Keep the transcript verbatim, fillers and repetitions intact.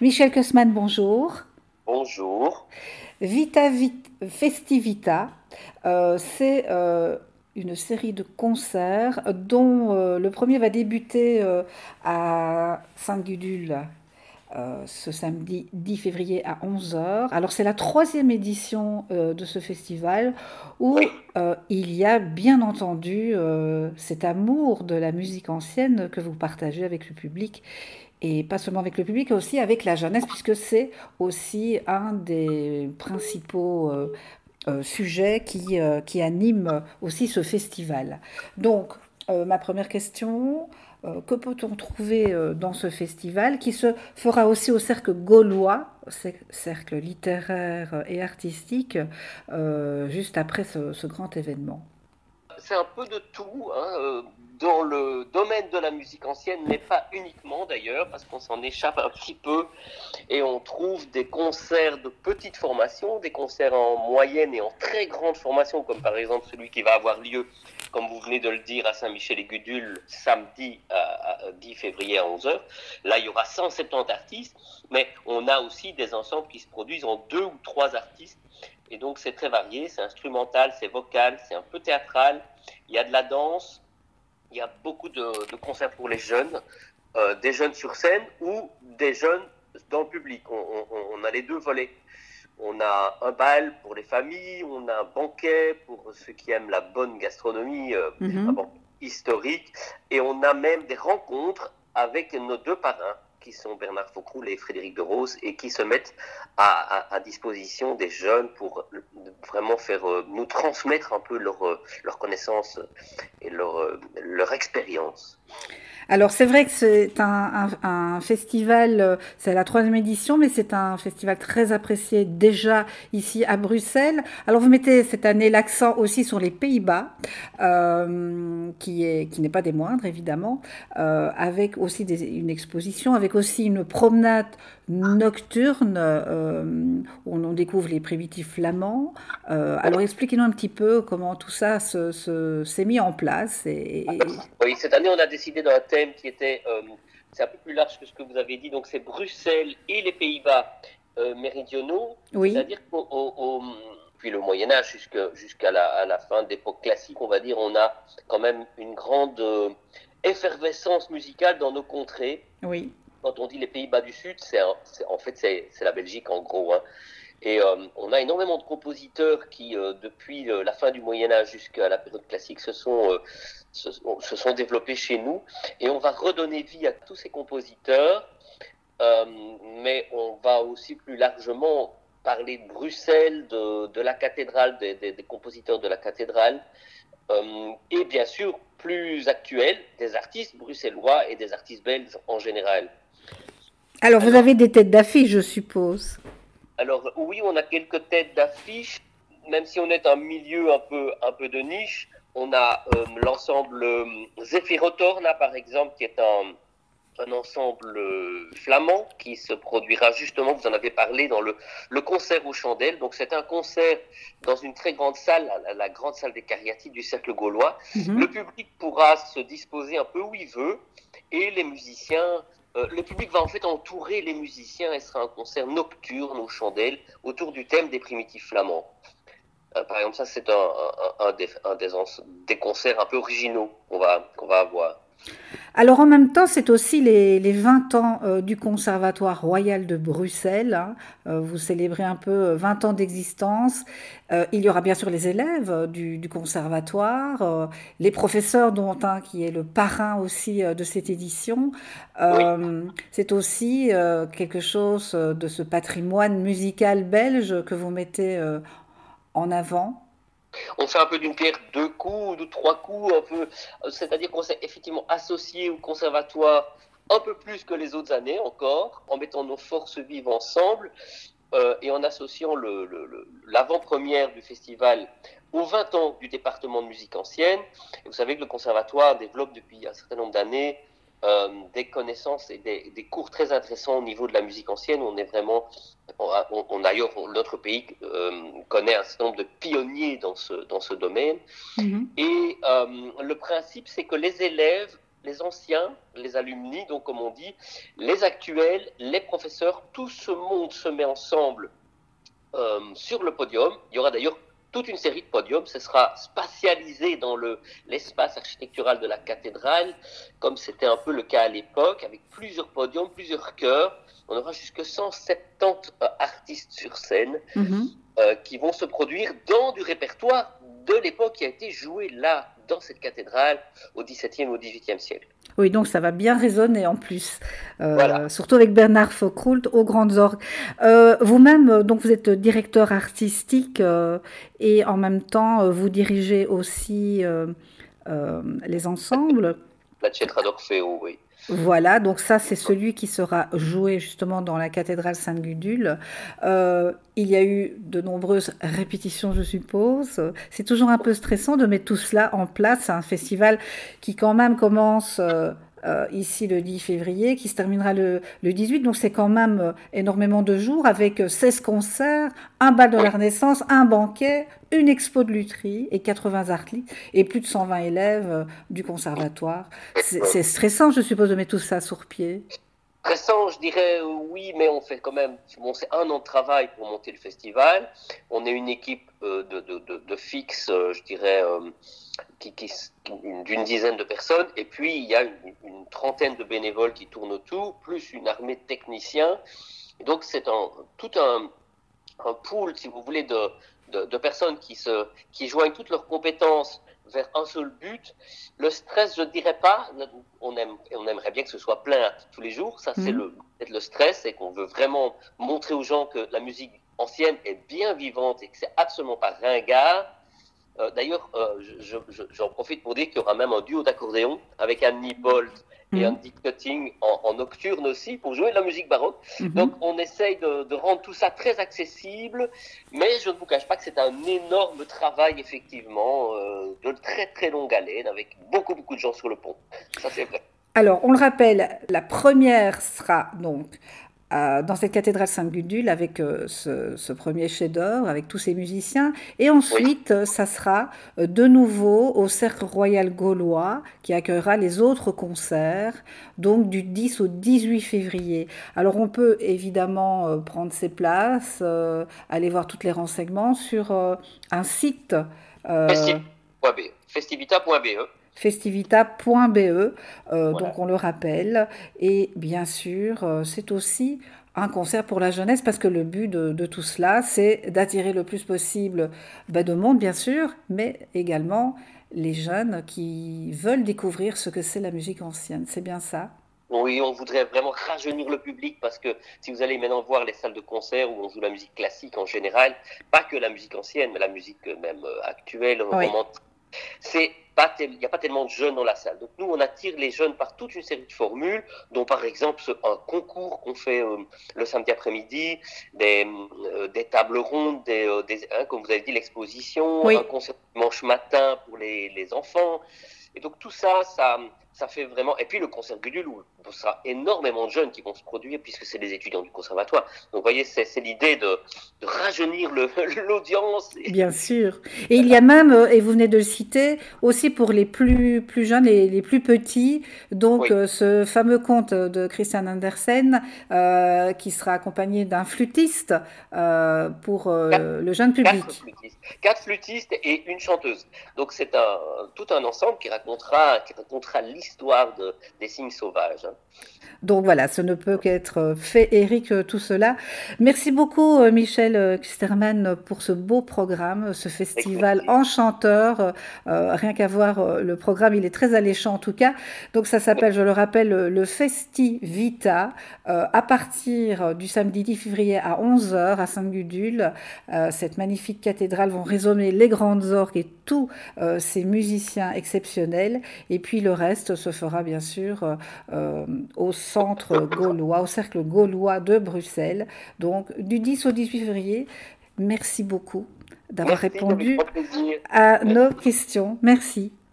Michel Keustermans, bonjour. Bonjour. Vita Festivita, euh, c'est euh, une série de concerts dont euh, le premier va débuter euh, à Saint-Gudule euh, ce samedi dix février à onze heures. Alors c'est la troisième édition euh, de ce festival où oui. euh, il y a bien entendu euh, cet amour de la musique ancienne que vous partagez avec le public. Et pas seulement avec le public, mais aussi avec la jeunesse, puisque c'est aussi un des principaux euh, euh, sujets qui, euh, qui anime aussi ce festival. Donc, euh, ma première question, euh, que peut-on trouver euh, dans ce festival qui se fera aussi au Cercle Gaulois, cercle littéraire et artistique, euh, juste après ce, ce grand événement? C'est un peu de tout, hein, dans le domaine de la musique ancienne, mais pas uniquement d'ailleurs, parce qu'on s'en échappe un petit peu et on trouve des concerts de petite formation, des concerts en moyenne et en très grande formation, comme par exemple celui qui va avoir lieu, comme vous venez de le dire, à Saint-Michel-et-Gudule, samedi à dix février à onze heures. Là, il y aura cent soixante-dix artistes, mais on a aussi des ensembles qui se produisent en deux ou trois artistes. Et donc, c'est très varié, c'est instrumental, c'est vocal, c'est un peu théâtral. Il y a de la danse, il y a beaucoup de, de concerts pour les jeunes, euh, des jeunes sur scène ou des jeunes dans le public. On, on, on a les deux volets. On a un bal pour les familles, on a un banquet pour ceux qui aiment la bonne gastronomie, euh, mm-hmm. un banquet historique. Et on a même des rencontres avec nos deux parrains, qui sont Bernard Faucroul et Frédéric de Rose, et qui se mettent à, à, à disposition des jeunes pour vraiment faire euh, nous transmettre un peu leur, euh, leur connaissance et leur, euh, leur expérience. Alors c'est vrai que c'est un, un, un festival, c'est la troisième édition, mais c'est un festival très apprécié déjà ici à Bruxelles. Alors vous mettez cette année l'accent aussi sur les Pays-Bas, euh, qui est, qui n'est pas des moindres évidemment, euh, avec aussi des, une exposition, avec aussi une promenade nocturne euh, où on découvre les primitifs flamands. Euh, alors expliquez-nous un petit peu comment tout ça se, se, s'est mis en place. Et, et... Oui, cette année on a décidé d'un thème qui était, euh, c'est un peu plus large que ce que vous avez dit, donc c'est Bruxelles et les Pays-Bas euh, méridionaux, oui. c'est-à-dire qu'au au, au, depuis le Moyen-Âge jusqu'à, jusqu'à la, à la fin de l'époque classique, on va dire, on a quand même une grande euh, effervescence musicale dans nos contrées. Oui. Quand on dit les Pays-Bas du Sud, c'est, un, c'est en fait c'est, c'est la Belgique en gros, hein. Et euh, on a énormément de compositeurs qui, euh, depuis euh, la fin du Moyen-Âge jusqu'à la période classique, se sont, euh, se, se sont développés chez nous. Et on va redonner vie à tous ces compositeurs, euh, mais on va aussi plus largement parler de Bruxelles, de, de la cathédrale, des, des, des compositeurs de la cathédrale, euh, et bien sûr, plus actuel, des artistes bruxellois et des artistes belges en général. Alors, vous Alors, avez des têtes d'affiche, je suppose. Alors oui, on a quelques têtes d'affiche, même si on est un milieu un peu, un peu de niche. On a euh, l'ensemble euh, Zephyrotorna, par exemple, qui est un, un ensemble euh, flamand qui se produira justement, vous en avez parlé, dans le, le concert aux chandelles. Donc c'est un concert dans une très grande salle, la, la grande salle des Cariatides du Cercle Gaulois. Mm-hmm. Le public pourra se disposer un peu où il veut et les musiciens... Euh, le public va en fait entourer les musiciens et ce sera un concert nocturne aux chandelles autour du thème des primitifs flamands. Euh, par exemple, ça c'est un, un, un, des, un des, des concerts un peu originaux qu'on va, qu'on va avoir. Alors en même temps, c'est aussi les, les vingt ans euh, du Conservatoire Royal de Bruxelles, hein. euh, vous célébrez un peu vingt ans d'existence, euh, il y aura bien sûr les élèves du, du Conservatoire, euh, les professeurs dont un qui est le parrain aussi euh, de cette édition, euh, oui. c'est aussi euh, quelque chose de ce patrimoine musical belge que vous mettez euh, en avant. On fait un peu d'une pierre deux coups, de trois coups, un peu, c'est-à-dire qu'on s'est effectivement associé au conservatoire un peu plus que les autres années encore, en mettant nos forces vives ensemble euh, et en associant le, le, le, l'avant-première du festival aux vingt ans du département de musique ancienne. Et vous savez que le conservatoire développe depuis un certain nombre d'années Euh, des connaissances et des, des cours très intéressants au niveau de la musique ancienne. On est vraiment, on, on, on ailleurs, notre pays euh, connaît un certain nombre de pionniers dans ce, dans ce domaine. Mm-hmm. Et euh, le principe, c'est que les élèves, les anciens, les alumni, donc comme on dit, les actuels, les professeurs, tout ce monde se met ensemble euh, sur le podium. Il y aura d'ailleurs toute une série de podiums, ce sera spatialisé dans le, l'espace architectural de la cathédrale, comme c'était un peu le cas à l'époque, avec plusieurs podiums, plusieurs chœurs. On aura jusque cent soixante-dix euh, artistes sur scène mmh. euh, qui vont se produire dans du répertoire de l'époque qui a été joué là, dans cette cathédrale, au dix-septième au dix-huitième siècle. Oui, donc ça va bien résonner en plus, euh, voilà. Surtout avec Bernard Faucroul aux grandes orgues. Euh, vous-même, donc vous êtes directeur artistique euh, et en même temps vous dirigez aussi euh, euh, les ensembles. La Tchètra d'Orfeo, oui. Voilà, donc ça c'est celui qui sera joué justement dans la cathédrale Sainte-Gudule. Euh, il y a eu de nombreuses répétitions, je suppose. C'est toujours un peu stressant de mettre tout cela en place. C'est un festival qui quand même commence euh, euh, ici le dix février, qui se terminera le, le dix-huit. Donc c'est quand même énormément de jours avec seize concerts, un bal de la Renaissance, un banquet, une expo de lutherie et quatre-vingts artistes et plus de cent vingt élèves du conservatoire. C'est, c'est stressant, je suppose, de mettre tout ça sur pied. Stressant, je dirais oui, mais on fait quand même, bon, c'est un an de travail pour monter le festival. On est une équipe de, de, de, de fixe, je dirais, qui, qui, d'une dizaine de personnes. Et puis, il y a une, une trentaine de bénévoles qui tournent autour, plus une armée de techniciens. Donc, c'est un, tout un, un pool, si vous voulez, de... De, de personnes qui, se, qui joignent toutes leurs compétences vers un seul but. Le stress, je ne dirais pas, on, aime, on aimerait bien que ce soit plein tous les jours, ça mmh. c'est le, le stress, c'est qu'on veut vraiment montrer aux gens que la musique ancienne est bien vivante et que c'est absolument pas ringard. Euh, d'ailleurs, euh, je, je, j'en profite pour dire qu'il y aura même un duo d'accordéon avec Annie Bolt et Andy Cutting en, en nocturne aussi pour jouer de la musique baroque. Mm-hmm. Donc on essaye de, de rendre tout ça très accessible, mais je ne vous cache pas que c'est un énorme travail effectivement, euh, de très très longue haleine avec beaucoup beaucoup de gens sur le pont. Ça c'est vrai. Alors on le rappelle, la première sera donc Euh, dans cette cathédrale Sainte-Gudule avec euh, ce, ce premier chef-d'œuvre, avec tous ces musiciens. Et ensuite, euh, ça sera euh, de nouveau au Cercle Royal Gaulois qui accueillera les autres concerts, donc du dix au dix-huit février. Alors, on peut évidemment euh, prendre ses places, euh, aller voir tous les renseignements sur euh, un site. Euh, Festivita point b e. Festivita point b e. Festivita point b e, euh, voilà. Donc on le rappelle. Et bien sûr, euh, c'est aussi un concert pour la jeunesse, parce que le but de, de tout cela, c'est d'attirer le plus possible ben, de monde, bien sûr, mais également les jeunes qui veulent découvrir ce que c'est la musique ancienne. C'est bien ça ? Oui, on voudrait vraiment rajeunir le public, parce que si vous allez maintenant voir les salles de concert où on joue la musique classique en général, pas que la musique ancienne, mais la musique même actuelle, oui. romantique, c'est... il n'y a pas tellement de jeunes dans la salle. Donc nous, on attire les jeunes par toute une série de formules, dont par exemple un concours qu'on fait euh, le samedi après-midi, des, euh, des tables rondes, des, euh, des, hein, comme vous avez dit, l'exposition, oui. un concert dimanche matin pour les, les enfants. Et donc tout ça, ça, ça fait vraiment... Et puis le concert Gudule, où il sera énormément de jeunes qui vont se produire, puisque c'est des étudiants du conservatoire. Donc vous voyez, c'est, c'est l'idée de, de rajeunir le, l'audience. Bien sûr. Et il y a même, et vous venez de le citer, aussi pour les plus, plus jeunes et les plus petits, donc oui. euh, ce fameux conte de Christian Andersen, euh, qui sera accompagné d'un flûtiste euh, pour euh, quatre, le jeune public. Quatre flûtistes. quatre flûtistes et une chanteuse. Donc c'est un, tout un ensemble qui racontera, qui racontera l'histoire de, des cygnes sauvages. Donc voilà, ce ne peut qu'être féerique tout cela. Merci beaucoup Michel Keustermans pour ce beau programme, ce festival Merci. enchanteur. Euh, rien qu'à voir le programme, il est très alléchant en tout cas. Donc ça s'appelle, je le rappelle, le Festivita euh, à partir du samedi dix février à onze heures à Sainte-Gudule. Euh, cette magnifique cathédrale vont résonner les grandes orgues et tous euh, ces musiciens exceptionnels. Et puis le reste se fera bien sûr euh, au centre gaulois, au cercle gaulois de Bruxelles. Donc du dix au dix-huit février, merci beaucoup d'avoir Merci, répondu à nos questions. Merci.